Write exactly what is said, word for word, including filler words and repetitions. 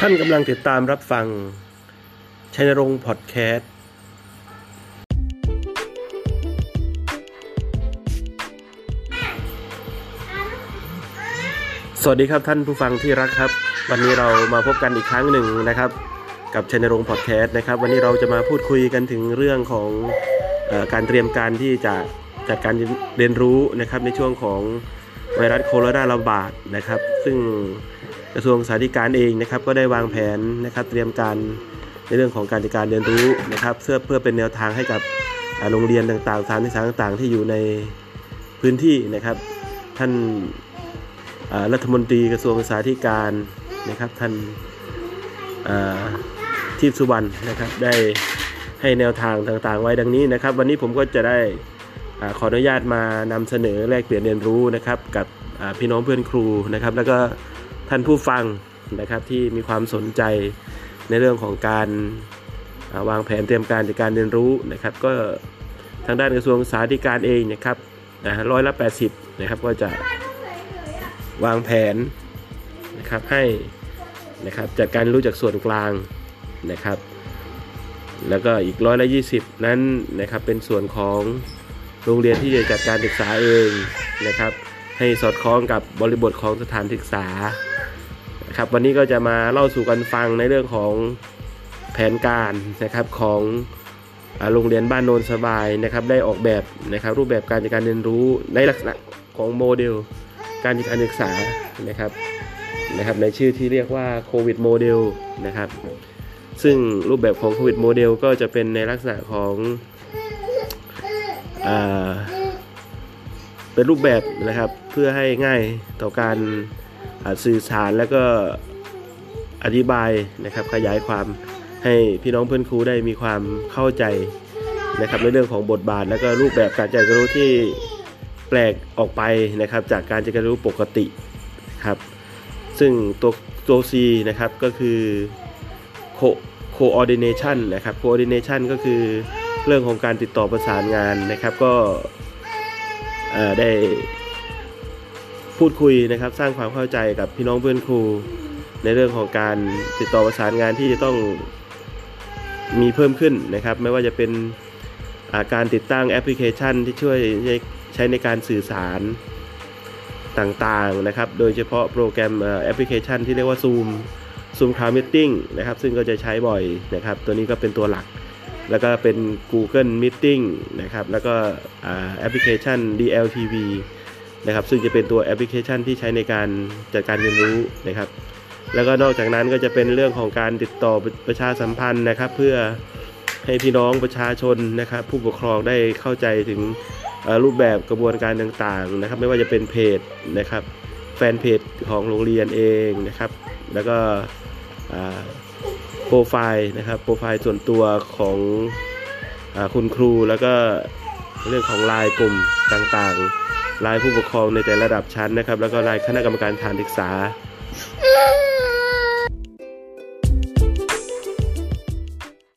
ท่านกำลังติดตามรับฟังชัยณรงค์พอดแคสต์สวัสดีครับท่านผู้ฟังที่รักครับวันนี้เรามาพบกันอีกครั้งหนึ่งนะครับกับชัยณรงค์พอดแคสต์นะครับวันนี้เราจะมาพูดคุยกันถึงเรื่องของเอ่อการเตรียมการที่จะจัดการเรียนรู้นะครับในช่วงของไวรัสโคโรนาระบาดนะครับซึ่งกระทรวงสาธารณสุขเองนะครับก็ได้วางแผนนะครับเตรียมการในเรื่องของการจัดการเรียนรู้นะครับเพื่อเพื่อเป็นแนวทางให้กับโรงเรียนต่างๆสถานศึกษาต่างๆที่อยู่ในพื้นที่นะครับท่านรัฐมนตรีกระทรวงสาธารณสุขนะครับท่านทิพย์สุวรรณนะครับได้ให้แนวทางต่างๆไว้ดังนี้นะครับวันนี้ผมก็จะได้ขออนุญาตมานำเสนอแลกเปลี่ยนเรียนรู้นะครับกับพี่น้องเพื่อนครูนะครับแล้วก็ท่านผู้ฟังนะครับที่มีความสนใจในเรื่องของการวางแผนเตรียมการจัดการเรียนรู้นะครับก็ทางด้านกระทรวงสาธารณสุขเองนะครับนะร้อยละแปดสิบนะครับก็จะวางแผนนะครับให้นะครับจัดการรู้จากส่วนกลางนะครับแล้วก็อีกร้อยละยี่สิบนั้นนะครับเป็นส่วนของโรงเรียนที่จะจัดการศึกษาเองนะครับให้สอดคล้องกับบริบทของสถานศึกษานะครับวันนี้ก็จะมาเล่าสู่กันฟังในเรื่องของแผนการนะครับของโรงเรียนบ้านโนนสบายนะครับได้ออกแบบนะครับรูปแบบการจัดการเรียนรู้ในลักษณะของโมเดลการจัดการศึกษานะครับนะครับในชื่อที่เรียกว่าโควิดโมเดลนะครับซึ่งรูปแบบของโควิดโมเดลก็จะเป็นในลักษณะของอ่าเป็นรูปแบบนะครับเพื่อให้ง่ายต่อการสื่อสารแล้วก็อธิบายนะครับขยายความให้พี่น้องเพื่อนครูได้มีความเข้าใจนะครับในเรื่องของบทบาทแล้วก็รูปแบบการจัดการรู้ที่แปลกออกไปนะครับจากการจัดการรู้ปกติครับซึ่งตัวตัว C นะครับก็คือ coordination นะครับ coordination ก็คือเรื่องของการติดต่อประสานงานนะครับก็ได้พูดคุยนะครับสร้างความเข้าใจกับพี่น้องเพื่อนครูในเรื่องของการติดต่อประสานงานที่จะต้องมีเพิ่มขึ้นนะครับไม่ว่าจะเป็นการติดตั้งแอปพลิเคชันที่ช่วยใช้ในการสื่อสารต่างๆนะครับโดยเฉพาะโปรแกรมแอปพลิเคชันที่เรียกว่า Zoom Zoom Cloud meeting นะครับซึ่งก็จะใช้บ่อยนะครับตัวนี้ก็เป็นตัวหลักแล้วก็เป็น Google Meeting นะครับแล้วก็แอปพลิเคชัน ดี แอล ที วี นะครับซึ่งจะเป็นตัวแอปพลิเคชันที่ใช้ในการจัดการเรียนรู้นะครับแล้วก็นอกจากนั้นก็จะเป็นเรื่องของการติดต่อประชาสัมพันธ์นะครับเพื่อให้พี่น้องประชาชนนะครับผู้ปกครองได้เข้าใจถึงรูปแบบกระบวนการต่างๆนะครับไม่ว่าจะเป็นเพจนะครับแฟนเพจของโรงเรียนเองนะครับแล้วก็โปรไฟล์นะครับโปรไฟล์ส่วนตัวของอ่าคุณครูแล้วก็เรื่องของไลน์กลุ่มต่างๆไลน์ผู้ปกครองในแต่ระดับชั้นนะครับแล้วก็ไลน์คณะกรรมการการศึกษา